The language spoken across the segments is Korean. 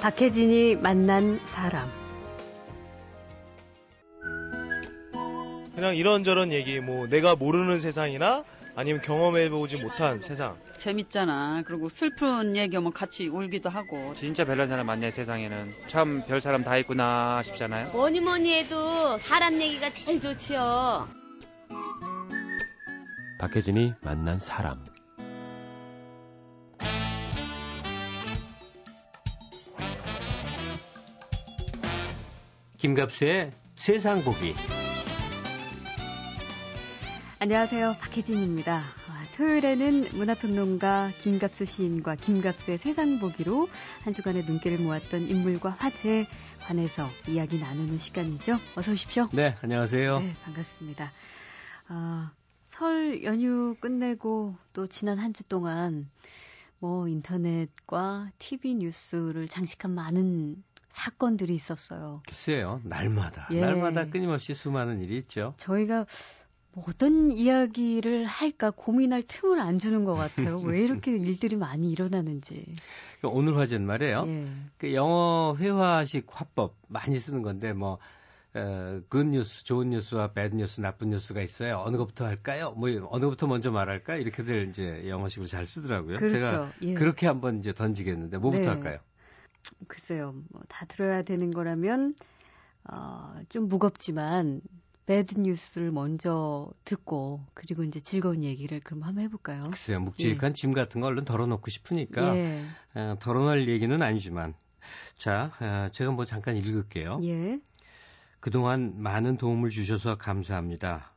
박혜진이 만난 사람. 그냥 이런저런 얘기, 뭐 내가 모르는 세상이나 아니면 경험해보지 못한 세상. 재밌잖아. 그리고 슬픈 얘기하면 같이 울기도 하고. 진짜 별난 사람 많네, 세상에는. 참 별 사람 다 있구나 싶잖아요. 뭐니뭐니 해도 사람 얘기가 제일 좋지요. 박혜진이 만난 사람. 김갑수의 세상 보기. 안녕하세요. 박혜진입니다. 토요일에는 문화평론가 김갑수 시인과 김갑수의 세상 보기로 한 주간의 눈길을 모았던 인물과 화제에 관해서 이야기 나누는 시간이죠. 어서 오십시오. 네, 안녕하세요. 네, 반갑습니다. 설 연휴 끝내고 또 지난 한 주 동안 뭐 인터넷과 TV 뉴스를 장식한 많은 사건들이 있었어요. 글쎄요. 날마다. 예. 날마다 끊임없이 수많은 일이 있죠. 저희가 뭐 어떤 이야기를 할까 고민할 틈을 안 주는 것 같아요. 왜 이렇게 일들이 많이 일어나는지. 오늘 화제는 말이에요. 예. 그 영어 회화식 화법 많이 쓰는 건데 뭐 good news, 좋은 뉴스와 bad news, 나쁜 뉴스가 있어요. 어느 것부터 할까요? 뭐 어느 것부터 먼저 말할까? 이렇게들 이제 영어식으로 잘 쓰더라고요. 그렇죠. 제가 예. 그렇게 한번 이제 던지겠는데 뭐부터 네. 할까요? 글쎄요. 뭐 다 들어야 되는 거라면 좀 무겁지만 bad news를 먼저 듣고 그리고 이제 즐거운 얘기를 그럼 한번 해볼까요? 글쎄요. 묵직한 예. 짐 같은 거 얼른 덜어놓고 싶으니까 예. 덜어낼 얘기는 아니지만 자, 제가 뭐 잠깐 읽을게요. 예. 그동안 많은 도움을 주셔서 감사합니다.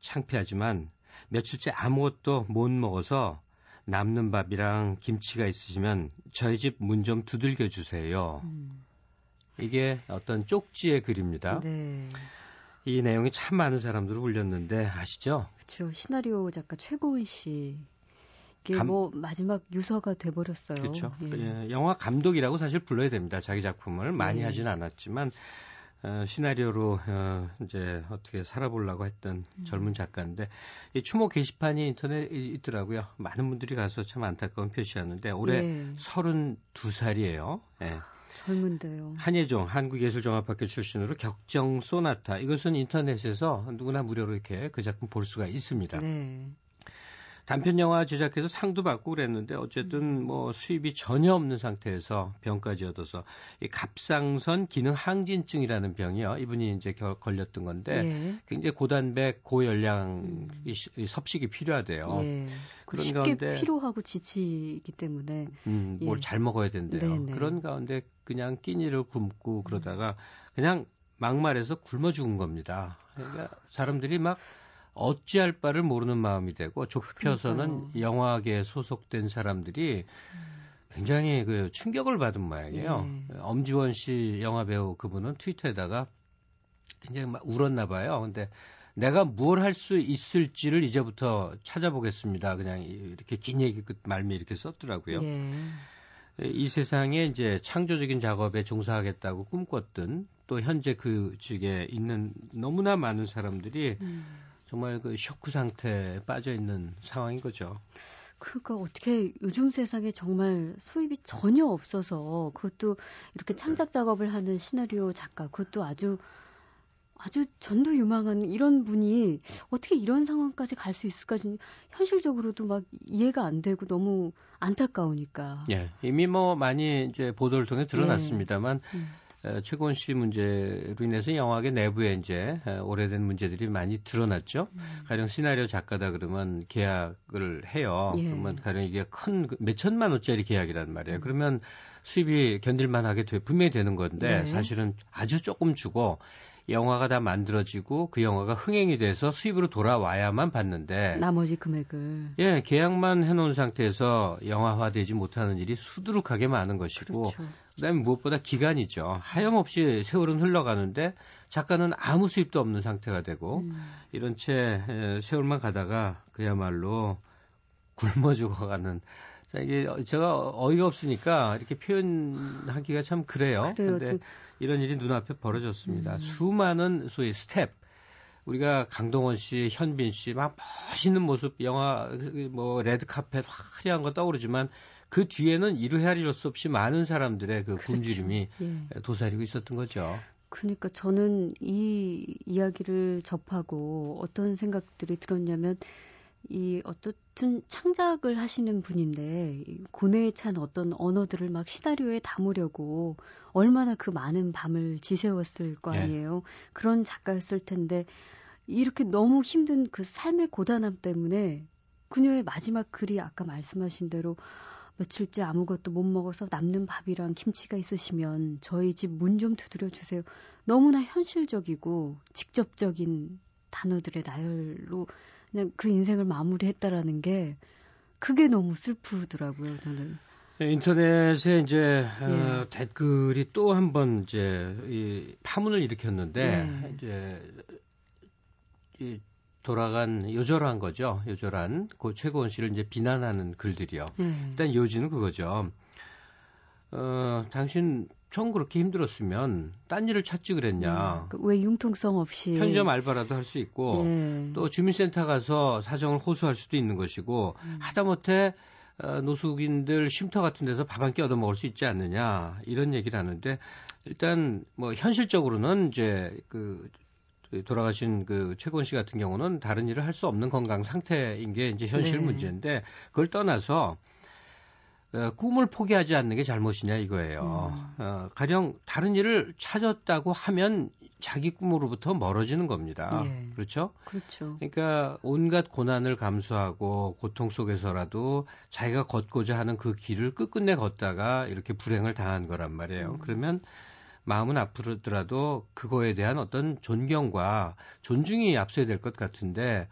창피하지만 며칠째 아무것도 못 먹어서 남는 밥이랑 김치가 있으시면 저희 집 문 좀 두들겨 주세요. 이게 어떤 쪽지의 글입니다. 네. 이 내용이 참 많은 사람들을 울렸는데 아시죠? 그렇죠. 시나리오 작가 최고은 씨. 이게 뭐 마지막 유서가 돼버렸어요. 그렇죠. 예. 영화 감독이라고 사실 불러야 됩니다. 자기 작품을 많이 예. 하진 않았지만 시나리오로 이제 어떻게 살아보려고 했던 젊은 작가인데 이 추모 게시판이 인터넷에 있더라고요. 많은 분들이 가서 참 안타까운 표시하는데 올해 예. 32살이에요. 예. 젊은데요. 한예종 한국예술종합학교 출신으로 격정소나타. 이것은 인터넷에서 누구나 무료로 이렇게 그 작품 볼 수가 있습니다. 네. 단편 영화 제작해서 상도 받고 그랬는데 어쨌든 뭐 수입이 전혀 없는 상태에서 병까지 얻어서 이 갑상선 기능 항진증이라는 병이요. 이분이 이제 걸렸던 건데 예. 굉장히 고단백 고열량 섭식이 필요하대요. 예. 그런 쉽게 가운데 피로하고 지치기 때문에 예. 뭘 잘 먹어야 된대요. 네네. 그런 가운데 그냥 끼니를 굶고 그러다가 그냥 막말해서 굶어 죽은 겁니다. 그러니까 사람들이 막 어찌할 바를 모르는 마음이 되고 좁혀서는 그러니까요. 영화계에 소속된 사람들이 굉장히 그 충격을 받은 모양이에요. 예. 엄지원 씨 영화배우 그분은 트위터에다가 굉장히 막 울었나 봐요. 근데 내가 뭘 할 수 있을지를 이제부터 찾아보겠습니다. 그냥 이렇게 긴 얘기 끝 말미 이렇게 썼더라고요. 예. 이 세상에 이제 창조적인 작업에 종사하겠다고 꿈꿨던 또 현재 그 직에 있는 너무나 많은 사람들이 정말 그 쇼크 상태에 빠져 있는 상황인 거죠. 그러니까 어떻게 요즘 세상에 정말 수입이 전혀 없어서 그것도 이렇게 창작 작업을 하는 시나리오 작가, 그것도 아주 전도 유망한 이런 분이 어떻게 이런 상황까지 갈 수 있을까? 현실적으로도 막 이해가 안 되고 너무 안타까우니까. 예, 이미 뭐 많이 이제 보도를 통해 드러났습니다만. 예. 최고은 씨 문제로 인해서 영화계 내부에 이제 오래된 문제들이 많이 드러났죠. 가령 시나리오 작가다 그러면 계약을 해요. 예. 그러면 가령 이게 큰 몇 천만 원짜리 계약이란 말이에요. 그러면 수입이 견딜만하게 분명히 되는 건데 네. 사실은 아주 조금 주고 영화가 다 만들어지고 그 영화가 흥행이 돼서 수입으로 돌아와야만 받는데 나머지 금액을 예 계약만 해놓은 상태에서 영화화되지 못하는 일이 수두룩하게 많은 것이고 그렇죠. 그다음에 무엇보다 기간이죠. 하염없이 세월은 흘러가는데 작가는 아무 수입도 없는 상태가 되고 이런 채 세월만 가다가 그야말로 굶어 죽어가는 이게 제가 어이가 없으니까 이렇게 표현하기가 참 그래요. 그런데 이런 일이 눈앞에 벌어졌습니다. 수많은 소위 스텝, 우리가 강동원 씨, 현빈 씨 막 멋있는 모습, 영화 뭐 레드카펫 화려한 거 떠오르지만 그 뒤에는 이루 헤아릴 수 없이 많은 사람들의 그 굶주림이 예. 도사리고 있었던 거죠. 그러니까 저는 이 이야기를 접하고 어떤 생각들이 들었냐면 이 어떻든 창작을 하시는 분인데 고뇌에 찬 어떤 언어들을 막 시나리오에 담으려고 얼마나 그 많은 밤을 지새웠을 거 아니에요. 예. 그런 작가였을 텐데 이렇게 너무 힘든 그 삶의 고단함 때문에 그녀의 마지막 글이 아까 말씀하신 대로 며칠째 아무것도 못 먹어서 남는 밥이랑 김치가 있으시면 저희 집 문 좀 두드려 주세요. 너무나 현실적이고 직접적인 단어들의 나열로 그냥 그 인생을 마무리했다라는 게 그게 너무 슬프더라고요, 저는. 인터넷에 이제 예. 댓글이 또 한 번 이제 이 파문을 일으켰는데 예. 이제 이 돌아간 요절한 거죠. 요절한 고 최고은 씨를 이제 비난하는 글들이요. 일단 요지는 그거죠. 당신 총 그렇게 힘들었으면 딴 일을 찾지 그랬냐. 왜 융통성 없이. 편의점 알바라도 할 수 있고 예. 또 주민센터 가서 사정을 호소할 수도 있는 것이고 하다못해 노숙인들 쉼터 같은 데서 밥 한 끼 얻어 먹을 수 있지 않느냐 이런 얘기를 하는데 일단 뭐 현실적으로는 이제 그 돌아가신 그 최고은 씨 같은 경우는 다른 일을 할 수 없는 건강 상태인 게 이제 현실 네. 문제인데 그걸 떠나서 꿈을 포기하지 않는 게 잘못이냐 이거예요. 가령 다른 일을 찾았다고 하면 자기 꿈으로부터 멀어지는 겁니다. 네. 그렇죠? 그렇죠. 그러니까 온갖 고난을 감수하고 고통 속에서라도 자기가 걷고자 하는 그 길을 끝끝내 걷다가 이렇게 불행을 당한 거란 말이에요. 그러면 마음은 아프더라도 그거에 대한 어떤 존경과 존중이 앞서야 될 것 같은데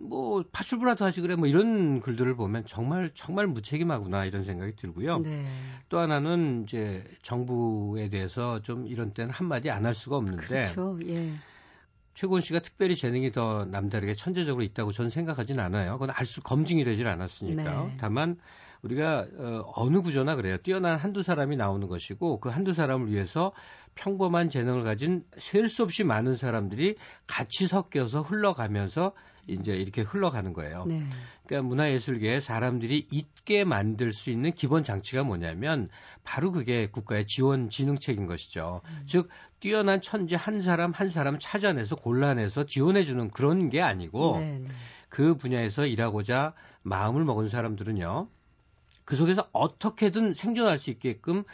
뭐 파출부라도 하지 그래 뭐 이런 글들을 보면 정말 무책임하구나 이런 생각이 들고요. 네. 또 하나는 이제 정부에 대해서 좀 이런 때는 한마디 안 할 수가 없는데 그렇죠. 예. 최고은 씨가 특별히 재능이 더 남다르게 천재적으로 있다고 저는 생각하진 않아요. 그건 검증이 되질 않았으니까. 네. 다만 우리가 어느 구조나 그래요. 뛰어난 한두 사람이 나오는 것이고 그 한두 사람을 위해서 평범한 재능을 가진 셀 수 없이 많은 사람들이 같이 섞여서 흘러가면서 이제 이렇게 흘러가는 거예요. 네. 그러니까 문화예술계에 사람들이 있게 만들 수 있는 기본 장치가 뭐냐면 바로 그게 국가의 지원 진흥책인 것이죠. 즉 뛰어난 천재 한 사람 찾아내서 골라내서 지원해주는 그런 게 아니고 네. 그 분야에서 일하고자 마음을 먹은 사람들은요. 그 속에서 어떻게든 생존할 수 있게끔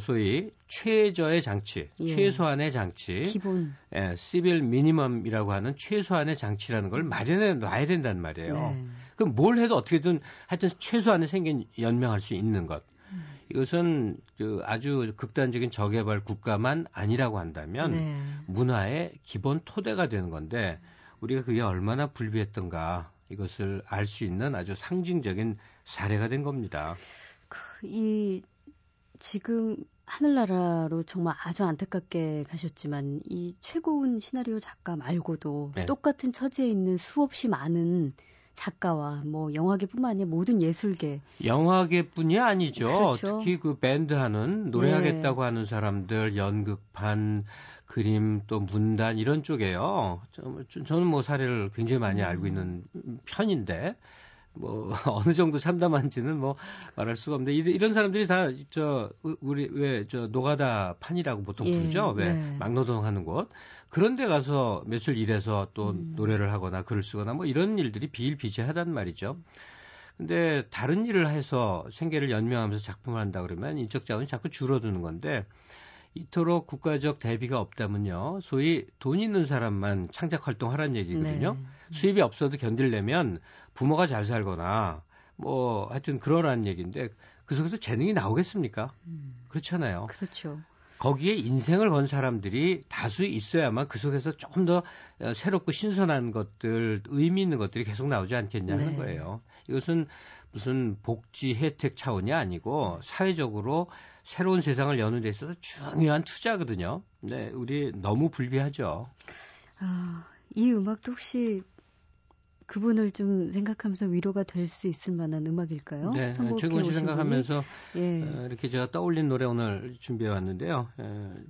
소위 최저의 장치, 예. 최소한의 장치, 기본, 예, 시빌 미니멈이라고 하는 최소한의 장치라는 걸 마련해 놔야 된단 말이에요. 네. 그럼 뭘 해도 어떻게든 하여튼 최소한의 생계는 연명할 수 있는 것. 이것은 아주 극단적인 저개발 국가만 아니라고 한다면 네. 문화의 기본 토대가 되는 건데 우리가 그게 얼마나 불비했던가. 이것을 알 수 있는 아주 상징적인 사례가 된 겁니다. 이 지금 하늘나라로 정말 아주 안타깝게 가셨지만 이 최고은 시나리오 작가 말고도 네. 똑같은 처지에 있는 수없이 많은 작가와 뭐 영화계뿐만 아니라 모든 예술계. 영화계뿐이 아니죠. 그렇죠. 특히 그 밴드하는 노래하겠다고 네. 하는 사람들, 연극판, 그림 또 문단 이런 쪽에요. 저는 뭐 사례를 굉장히 많이 알고 있는 편인데 뭐 어느 정도 참담한지는 뭐 말할 수가 없는데 이런 사람들이 다 우리 노가다 판이라고 보통 부르죠. 예, 왜 네. 막노동하는 곳 그런 데 가서 며칠 일해서 또 노래를 하거나 글을 쓰거나 뭐 이런 일들이 비일비재하단 말이죠. 근데 다른 일을 해서 생계를 연명하면서 작품을 한다 그러면 인적 자원이 자꾸 줄어드는 건데 이토록 국가적 대비가 없다면요. 소위 돈 있는 사람만 창작 활동하라는 얘기거든요. 네. 수입이 없어도 견디려면 부모가 잘 살거나 뭐 하여튼 그러라는 얘기인데 그 속에서 재능이 나오겠습니까? 그렇잖아요. 그렇죠. 거기에 인생을 건 사람들이 다수 있어야만 그 속에서 조금 더 새롭고 신선한 것들, 의미 있는 것들이 계속 나오지 않겠냐는 네. 거예요. 이것은 무슨 복지 혜택 차원이 아니고 사회적으로 새로운 세상을 여는 데 있어서 중요한 투자거든요. 네, 우리 너무 불비하죠. 이 음악도 혹시 그분을 좀 생각하면서 위로가 될 수 있을 만한 음악일까요? 네, 최고은 씨 생각하면서 예. 이렇게 제가 떠올린 노래 오늘 준비해 왔는데요.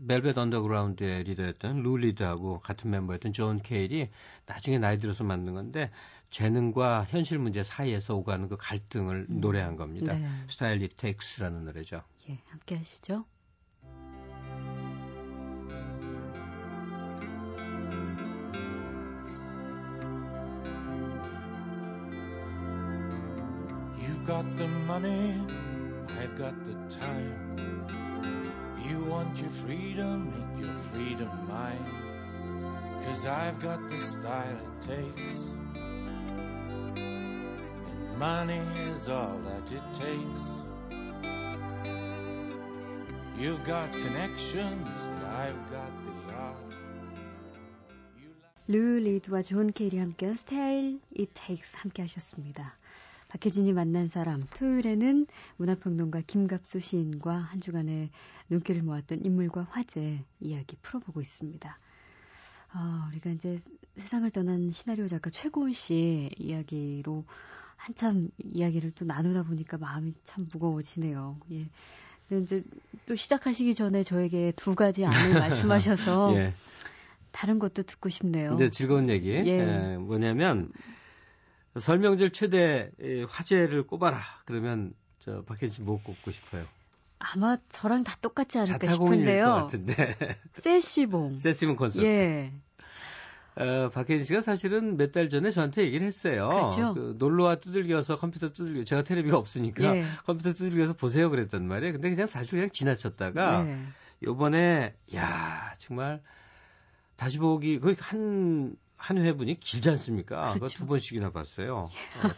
벨벳 언더그라운드의 리더였던 루 리드하고 같은 멤버였던 존 케일이 나중에 나이 들어서 만든 건데 재능과 현실 문제 사이에서 오가는 그 갈등을 노래한 겁니다. 네. Style It Takes라는 노래죠. 예, 함께 하시죠. Got the money, I've got the time. You want your freedom, make your freedom mine. Cause I've got the style it takes, and money is all that it takes. You've got connections, and I've got the art. 루 리드와 존 케리 함께한 Style It Takes 함께 하셨습니다. 박혜진이 만난 사람, 토요일에는 문화평론가 김갑수 시인과 한 주간의 눈길을 모았던 인물과 화제 이야기 풀어보고 있습니다. 우리가 이제 세상을 떠난 시나리오 작가 최고은 씨의 이야기로 한참 이야기를 또 나누다 보니까 마음이 참 무거워지네요. 예. 근데 이제 또 시작하시기 전에 저에게 두 가지 안을 말씀하셔서 예. 다른 것도 듣고 싶네요. 이제 즐거운 얘기. 예. 뭐냐면 설명절 최대 화제를 꼽아라. 그러면 저 박혜진 씨 뭐 꼽고 싶어요? 아마 저랑 다 똑같지 않을까 싶은데요. 것 같은데. 세시봉 콘서트. 예. 박혜진 씨가 사실은 몇 달 전에 저한테 얘기를 했어요. 그렇죠. 그 놀러와 두들겨서 컴퓨터 두들겨. 제가 텔레비가 없으니까 예. 컴퓨터 두들겨서 보세요 그랬단 말이에요. 근데 그냥 사실 그냥 지나쳤다가 예. 이번에 야 정말 다시 보기 거의 한 회분이 길지 않습니까? 그렇죠. 두 번씩이나 봤어요.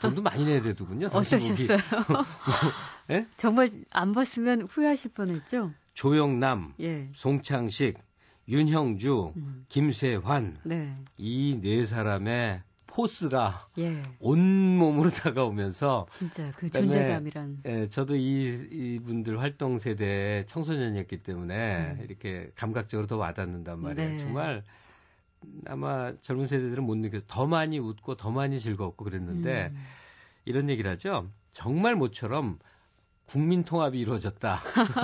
돈도 많이 내야 되더군요. 어떠셨어요? 네? 정말 안 봤으면 후회하실 뻔했죠? 조영남, 예. 송창식, 윤형주, 김세환 네. 이 네 사람의 포스가 예. 온몸으로 다가오면서 진짜 그 존재감이란 예, 저도 이분들 활동 세대의 청소년이었기 때문에 이렇게 감각적으로 더 와닿는단 말이에요. 네. 정말 아마 젊은 세대들은 못 느껴서 더 많이 웃고 더 많이 즐거웠고 그랬는데 이런 얘기를 하죠. 정말 모처럼 국민 통합이 이루어졌다.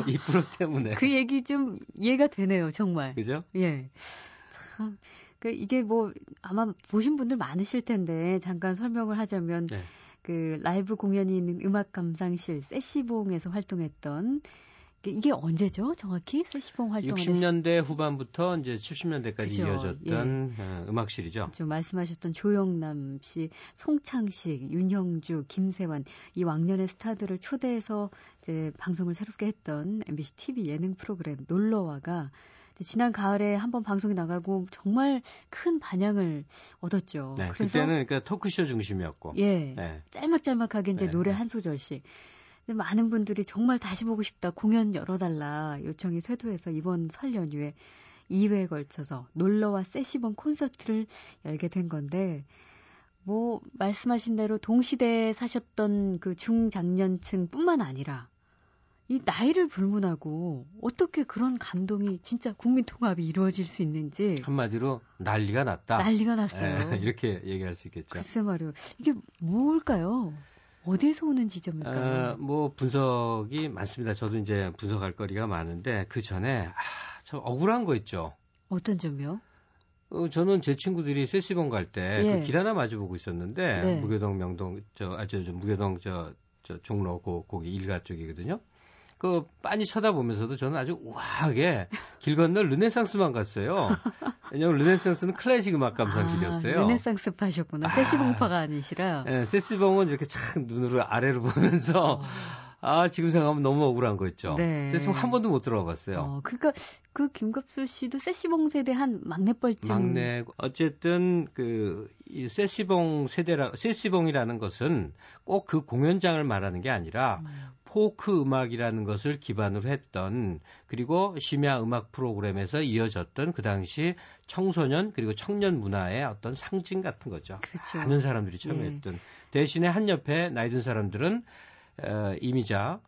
이 프로 때문에. 그 얘기 좀 이해가 되네요. 정말. 그죠? 예. 참 이게 뭐 아마 보신 분들 많으실 텐데 잠깐 설명을 하자면 네. 그 라이브 공연이 있는 음악 감상실 세시봉에서 활동했던 이게 언제죠? 정확히 세시봉 활동 60년대 후반부터 이제 70년대까지 그렇죠. 이어졌던 예. 음악실이죠. 좀 말씀하셨던 조영남 씨, 송창식, 윤형주, 김세환 이 왕년의 스타들을 초대해서 이제 방송을 새롭게 했던 MBC TV 예능 프로그램 놀러와가 지난 가을에 한번 방송이 나가고 정말 큰 반향을 얻었죠. 네, 그래서 그때는 그러니까 토크쇼 중심이었고, 예, 네. 짤막짤막하게 이제 네. 노래 한 소절씩. 많은 분들이 정말 다시 보고 싶다 공연 열어달라 요청이 쇄도해서 이번 설 연휴에 2회에 걸쳐서 놀러와 세시봉 콘서트를 열게 된 건데 뭐 말씀하신 대로 동시대에 사셨던 그 중장년층뿐만 아니라 이 나이를 불문하고 어떻게 그런 감동이 진짜 국민 통합이 이루어질 수 있는지 한마디로 난리가 났다. 난리가 났어요. 이렇게 얘기할 수 있겠죠. 글쎄 말이에요. 이게 뭘까요? 어디에서 오는 지점일까요? 뭐 분석이 많습니다. 저도 이제 분석할 거리가 많은데 그 전에 참 억울한 거 있죠. 어떤 점이요? 저는 제 친구들이 세시봉 갈 때 그 길 하나 마주 보고 있었는데 네. 무교동 명동 무교동 저 종로 거기 일가 쪽이거든요. 그 빤히 쳐다보면서도 저는 아주 우아하게 길 건너 르네상스만 갔어요. 왜냐하면 르네상스는 클래식 음악 감상실이었어요. 르네상스 파셨구나. 세시봉파가 아니시라. 네, 세시봉은 이렇게 착 눈으로 아래로 보면서 지금 생각하면 너무 억울한 거 있죠. 네. 세시봉 한 번도 못 들어와 봤어요. 그러니까 그 김갑수 씨도 세시봉 세대 한 막내뻘쯤. 어쨌든 그 이 세시봉이라는 것은 꼭 그 공연장을 말하는 게 아니라 포크 음악이라는 것을 기반으로 했던 그리고 심야 음악 프로그램에서 이어졌던 그 당시 청소년 그리고 청년 문화의 어떤 상징 같은 거죠. 그렇죠. 많은 사람들이 참여했던. 예. 대신에 한 옆에 나이 든 사람들은 이미자,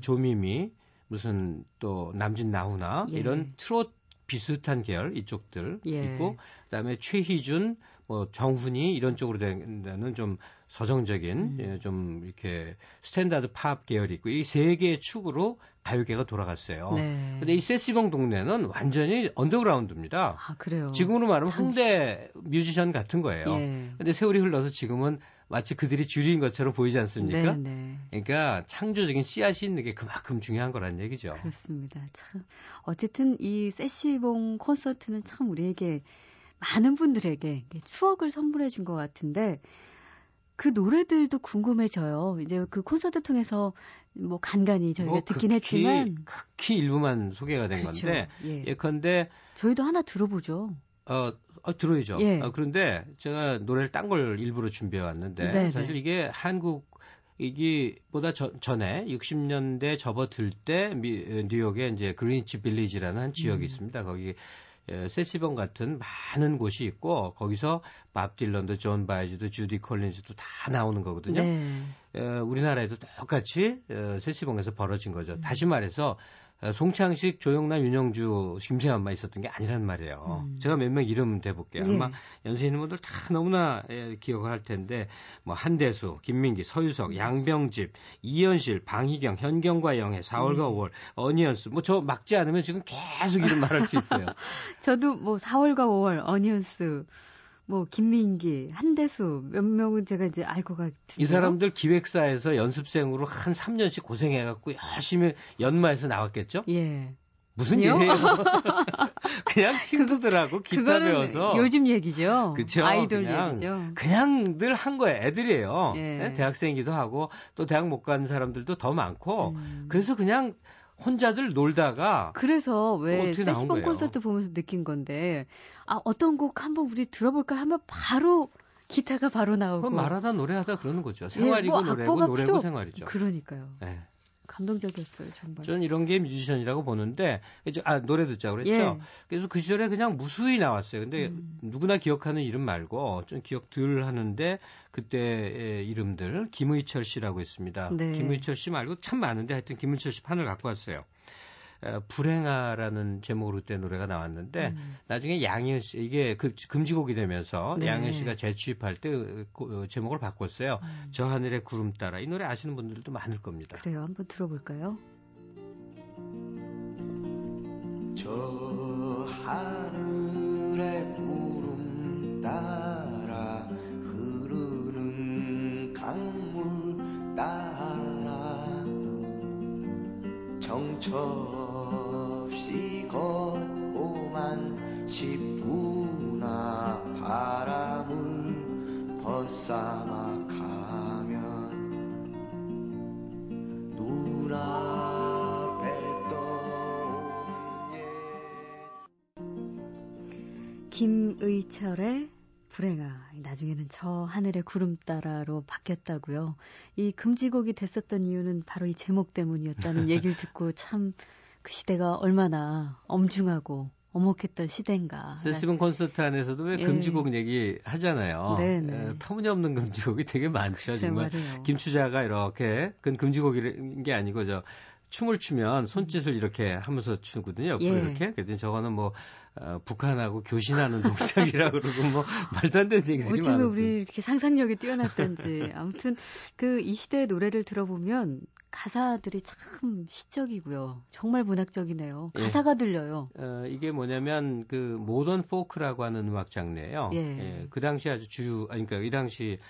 조미미, 무슨 또 남진나훈아 예. 이런 트롯 비슷한 계열 이쪽들 예. 있고 그다음에 최희준, 뭐 정훈이 이런 쪽으로 되는 좀 서정적인 예, 좀 이렇게 스탠다드 팝 계열이 있고 이 세 개의 축으로 가요계가 돌아갔어요. 네. 근데 이 세시봉 동네는 완전히 언더그라운드입니다. 아, 그래요? 지금으로 말하면 홍대 뮤지션 같은 거예요. 예. 근데 세월이 흘러서 지금은 마치 그들이 주류인 것처럼 보이지 않습니까? 네네. 그러니까 창조적인 씨앗이 있는 게 그만큼 중요한 거란 얘기죠. 그렇습니다. 참 어쨌든 이 세시봉 콘서트는 참 우리에게 많은 분들에게 추억을 선물해 준 것 같은데 그 노래들도 궁금해져요. 이제 그 콘서트 통해서 뭐 간간히 저희가 듣긴 했지만 극히 일부만 소개가 된 그렇죠. 건데 예. 예컨대 저희도 하나 들어보죠. 들어야죠. 예. 그런데 제가 노래를 딴 걸 일부러 준비해 왔는데 네네. 사실 이게 한국 이기보다 전에 60년대 접어들 때 뉴욕에 이제 그린위치 빌리지라는 한 지역이 있습니다. 거기 예, 세시봉 같은 많은 곳이 있고 거기서 밥 딜런도 존 바이즈도 주디 콜린즈도 다 나오는 거거든요. 네. 우리나라에도 똑같이 세시봉에서 벌어진 거죠. 다시 말해서 송창식, 조영남, 윤형주, 김세환만 있었던 게 아니란 말이에요. 제가 몇 명 이름 대볼게요. 예. 아마 연세 있는 분들 다 너무나 기억을 할 텐데 뭐 한대수, 김민기, 서유석, 양병집, 이현실, 방희경, 현경과 영해, 4월과 5월, 어니언스 뭐 저 막지 않으면 지금 계속 이름 말할 수 있어요. 저도 뭐 4월과 5월, 어니언스 뭐 김민기, 한대수 몇 명은 제가 이제 알고 같은데 이 사람들 기획사에서 연습생으로 한 3년씩 고생해갖고 열심히 연마해서 나왔겠죠? 예. 무슨 일이에요? 그냥 친구들하고 기타 배워서 요즘 얘기죠. 그렇죠. 아이돌 그냥, 얘기죠. 그냥 늘 한 거예요. 애들이에요. 예. 네? 대학생이기도 하고 또 대학 못 간 사람들도 더 많고 그래서 그냥 혼자들 놀다가 그래서 왜 세시봉 콘서트 보면서 느낀 건데 아 어떤 곡 한번 우리 들어볼까 하면 바로 기타가 바로 나오고 말하다 노래하다 그러는 거죠. 생활이고 예, 뭐 노래고 노래고 필요... 생활이죠. 그러니까요. 네. 감동적이었어요. 정말. 저는 이런 게 뮤지션이라고 보는데 노래 듣자고 그랬죠. 예. 그래서 그 시절에 그냥 무수히 나왔어요. 근데 누구나 기억하는 이름 말고 좀 기억들 하는데 그때의 이름들 김의철 씨라고 있습니다. 네. 김의철 씨 말고 참 많은데 하여튼 김의철 씨 판을 갖고 왔어요. 불행아라는 제목으로 그때 노래가 나왔는데 나중에 양현 씨 이게 금지곡이 되면서 네. 양현 씨가 재취입할 때 제목을 바꿨어요. 저 하늘의 구름 따라 이 노래 아시는 분들도 많을 겁니다. 그래요. 한번 들어볼까요? 저 하늘의 구름 따라 흐르는 강물 따라 정처 없이 걷고만 싶구나 바람을 벗삼아가면 눈앞에 떠오르는 예 김의철의 불행아 나중에는 저 하늘의 구름 따라로 바뀌었다고요. 이 금지곡이 됐었던 이유는 바로 이 제목 때문이었다는 얘기를 듣고 참 그 시대가 얼마나 엄중하고 엄혹했던 시대인가. 세시봉 콘서트 안에서도 왜 예. 금지곡 얘기 하잖아요. 터무니없는 금지곡이 되게 많죠. 정말 말이에요. 김추자가 이렇게 그건 금지곡인 게 아니고 저 춤을 추면 손짓을 이렇게 하면서 추거든요. 옆으로 예. 이렇게. 그랬더니 저거는 뭐 북한하고 교신하는 동작이라고 그러고 뭐 말도 안 되는 얘기들이 많아요. 어쩌면 우리 이렇게 상상력이 뛰어났던지. 아무튼 그 이 시대의 노래를 들어보면 가사들이 참 시적이고요. 정말 문학적이네요. 가사가 예. 들려요. 이게 뭐냐면 그 모던 포크라고 하는 음악 장르예요. 예. 예, 그 당시 아주 그러니까 이 당시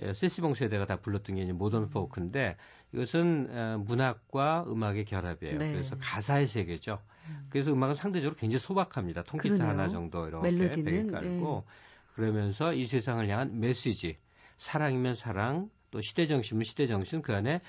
세시봉 세대가 다 불렀던 게 모던 포크인데 이것은 문학과 음악의 결합이에요. 네. 그래서 가사의 세계죠. 그래서 음악은 상대적으로 굉장히 소박합니다. 통기타 그러네요. 하나 정도 이렇게 멜로디는, 베개 깔고 예. 그러면서 이 세상을 향한 메시지 사랑이면 사랑 또 시대정신은 시대정신 그 안에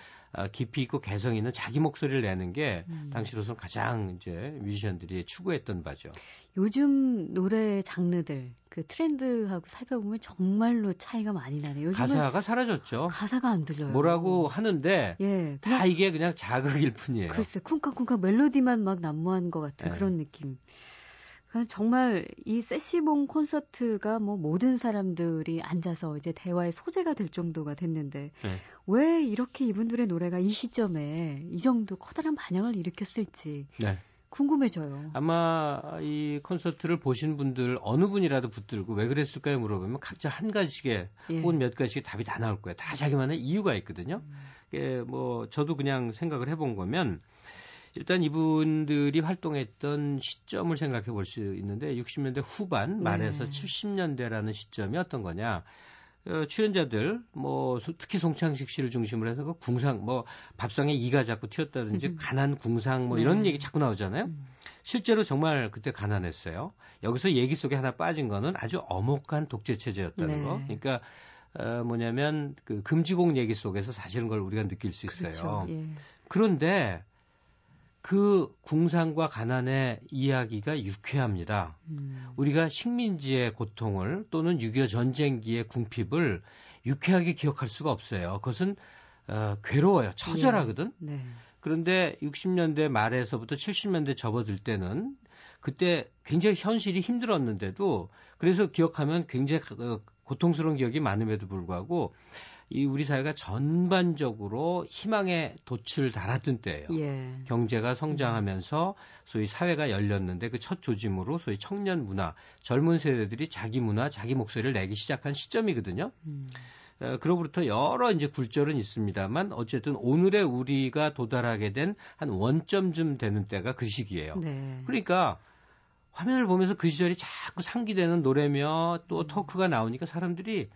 깊이 있고 개성 있는 자기 목소리를 내는 게 당시로서는 가장 이제 뮤지션들이 추구했던 바죠. 요즘 노래 장르들 그 트렌드하고 살펴보면 정말로 차이가 많이 나네요. 가사가 사라졌죠. 가사가 안 들려요. 뭐라고 하는데 예, 다 이게 그냥 자극일 뿐이에요. 글쎄 쿵쾅쿵쾅 멜로디만 막 난무한 것 같은 예. 그런 느낌. 정말 이 세시봉 콘서트가 뭐 모든 사람들이 앉아서 이제 대화의 소재가 될 정도가 됐는데 네. 왜 이렇게 이분들의 노래가 이 시점에 이 정도 커다란 반향을 일으켰을지 네. 궁금해져요. 아마 이 콘서트를 보신 분들 어느 분이라도 붙들고 왜 그랬을까요 물어보면 각자 한 가지씩에 혹은 몇 가지씩 답이 다 나올 거예요. 다 자기만의 이유가 있거든요. 뭐 저도 그냥 생각을 해본 거면 일단 이분들이 활동했던 시점을 생각해 볼 수 있는데 60년대 후반 말에서 70년대라는 시점이 어떤 거냐. 출연자들, 뭐, 특히 송창식 씨를 중심으로 해서 그 궁상, 뭐, 밥상에 이가 자꾸 튀었다든지, 가난 궁상, 뭐, 이런 얘기 자꾸 나오잖아요. 실제로 정말 그때 가난했어요. 여기서 얘기 속에 하나 빠진 거는 아주 엄혹한 독재체제였다는 거. 그러니까, 뭐냐면, 그 금지곡 얘기 속에서 사실은 걸 우리가 느낄 수 있어요. 그렇죠. 예. 그런데, 그 궁상과 가난의 이야기가 유쾌합니다. 우리가 식민지의 고통을 또는 6.25 전쟁기의 궁핍을 유쾌하게 기억할 수가 없어요. 그것은 괴로워요. 처절하거든. 네. 그런데 60년대 말에서부터 70년대 접어들 때는 그때 굉장히 현실이 힘들었는데도 그래서 기억하면 굉장히 고통스러운 기억이 많음에도 불구하고 이 우리 사회가 전반적으로 희망의 돛을 달았던 때예요. 예. 경제가 성장하면서 소위 사회가 열렸는데 그 첫 조짐으로 소위 청년 문화, 젊은 세대들이 자기 문화, 자기 목소리를 내기 시작한 시점이거든요. 그로부터 여러 이제 굴절은 있습니다만 어쨌든 오늘의 우리가 도달하게 된 한 원점쯤 되는 때가 그 시기예요. 네. 그러니까 화면을 보면서 그 시절이 자꾸 상기되는 노래며 또 토크가 나오니까 사람들이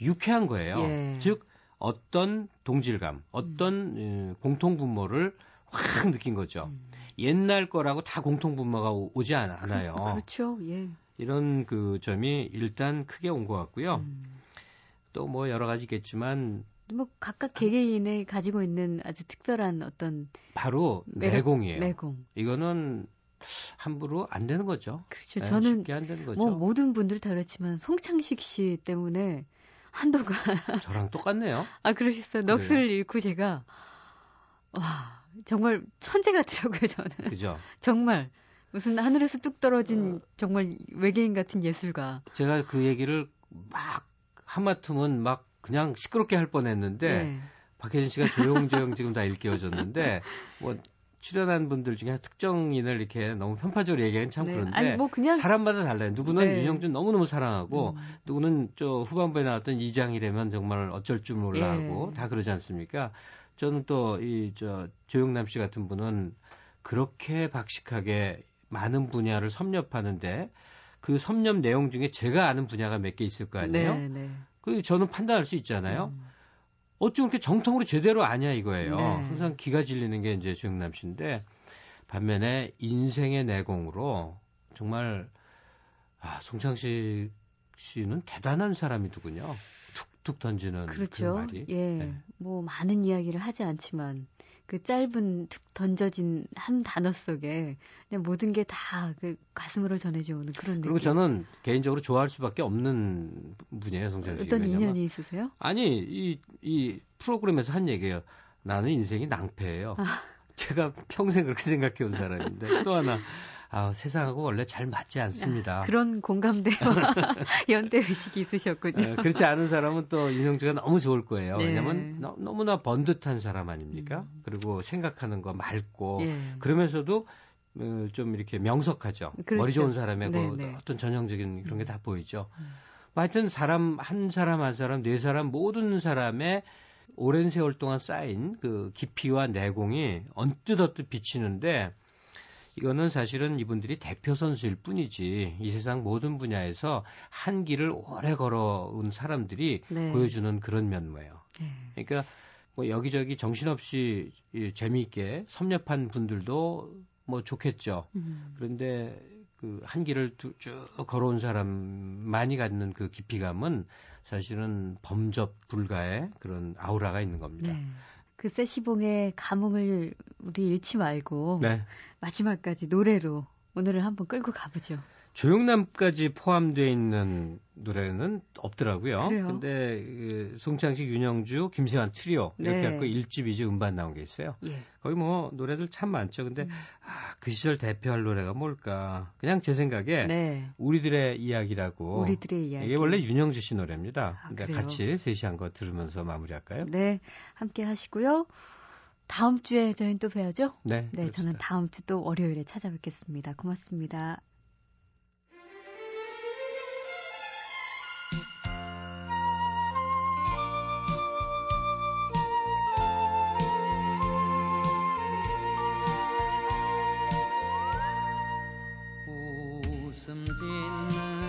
유쾌한 거예요. 예. 즉 어떤 동질감, 어떤 공통분모를 확 느낀 거죠. 옛날 거라고 다 공통분모가 오지 않아요. 그렇죠. 예. 이런 그 점이 일단 크게 온 것 같고요. 또 뭐 여러 가지겠지만 뭐 각각 개개인의 가지고 있는 아주 특별한 어떤 바로 내공이에요. 내공. 이거는 함부로 안 되는 거죠. 그렇죠. 네, 저는 쉽게 안 되는 거죠. 뭐 모든 분들 다 그렇지만 송창식 씨 때문에 한동안 저랑 똑같네요. 아 그러셨어요. 넋을 잃고 제가 와 정말 천재 같더라고요 저는. 그죠. 정말 무슨 하늘에서 뚝 떨어진 정말 외계인 같은 예술가. 제가 그 얘기를 막 하마터면 막 그냥 시끄럽게 할 뻔했는데 네. 박혜진 씨가 조용조용 지금 다 일깨워졌는데 뭐. 출연한 분들 중에 특정인을 이렇게 너무 편파적으로 얘기하기는 참 네. 그런데 아니, 뭐 그냥... 사람마다 달라요. 누구는 네. 윤형주 너무너무 사랑하고 누구는 저 후반부에 나왔던 이장이라면 정말 어쩔 줄 몰라 하고 다 그러지 않습니까? 저는 또 이 저 조영남 씨 같은 분은 그렇게 박식하게 많은 분야를 섭렵하는데 그 섭렵 내용 중에 제가 아는 분야가 몇 개 있을 거 아니에요? 네, 네. 그 저는 판단할 수 있잖아요. 어쩜 이렇게 정통으로 제대로 아냐 이거예요. 네. 항상 기가 질리는 게 이제 조영남 씨인데 반면에 인생의 내공으로 정말 아, 송창식 씨는 대단한 사람이더군요. 툭툭 던지는 그렇죠. 그 말이. 예. 네. 뭐 많은 이야기를 하지 않지만 그 짧은 툭 던져진 한 단어 속에 그냥 모든 게 다 그 가슴으로 전해져 오는 그런 느낌. 그리고 저는 개인적으로 좋아할 수밖에 없는 분이에요, 송창식 씨. 어떤 인연이 있으세요? 아니, 이 프로그램에서 한 얘기예요. 나는 인생이 낭패예요. 아. 제가 평생 그렇게 생각해 온 사람인데 또 하나 아, 세상하고 원래 잘 맞지 않습니다. 아, 그런 공감대와 연대의식이 있으셨군요. 아, 그렇지 않은 사람은 또 윤형주가 너무 좋을 거예요. 네. 왜냐하면 너무나 번듯한 사람 아닙니까? 그리고 생각하는 거 맑고 그러면서도 좀 이렇게 명석하죠. 그렇죠. 머리 좋은 사람의 그 어떤 전형적인 그런 게 다 보이죠. 하여튼 사람 한 사람 한 사람 네 사람 모든 사람의 오랜 세월 동안 쌓인 그 깊이와 내공이 언뜻 비치는데 이거는 사실은 이분들이 대표 선수일 뿐이지 이 세상 모든 분야에서 한 길을 오래 걸어온 사람들이 보여주는 그런 면모예요. 네. 그러니까 뭐 여기저기 정신없이 재미있게 섭렵한 분들도 뭐 좋겠죠. 그런데 그 한 길을 쭉 걸어온 사람만이 갖는 그 깊이감은 사실은 범접 불가의 그런 아우라가 있는 겁니다. 네. 그 세시봉의 감흥을 우리 잃지 말고 마지막까지 노래로 오늘을 한번 끌고 가보죠. 조영남까지 포함되어 있는 노래는 없더라고요. 그래요? 근데 그 송창식, 윤형주, 김세환 트리오 이렇게 갖고 1집, 2집 음반 나온 게 있어요. 예. 거기 뭐 노래들 참 많죠. 근데 아, 그 시절 대표할 노래가 뭘까? 그냥 제 생각에 우리들의 이야기라고. 우리들의 이야기. 이게 원래 윤형주 씨 노래입니다. 아, 그러니까 같이 셋이 한 거 들으면서 마무리할까요? 네, 함께 하시고요. 다음 주에 저희는 또 뵈야죠? 네. 네, 그렇습니다. 저는 다음 주 또 월요일에 찾아뵙겠습니다. 고맙습니다. 웃음 짓는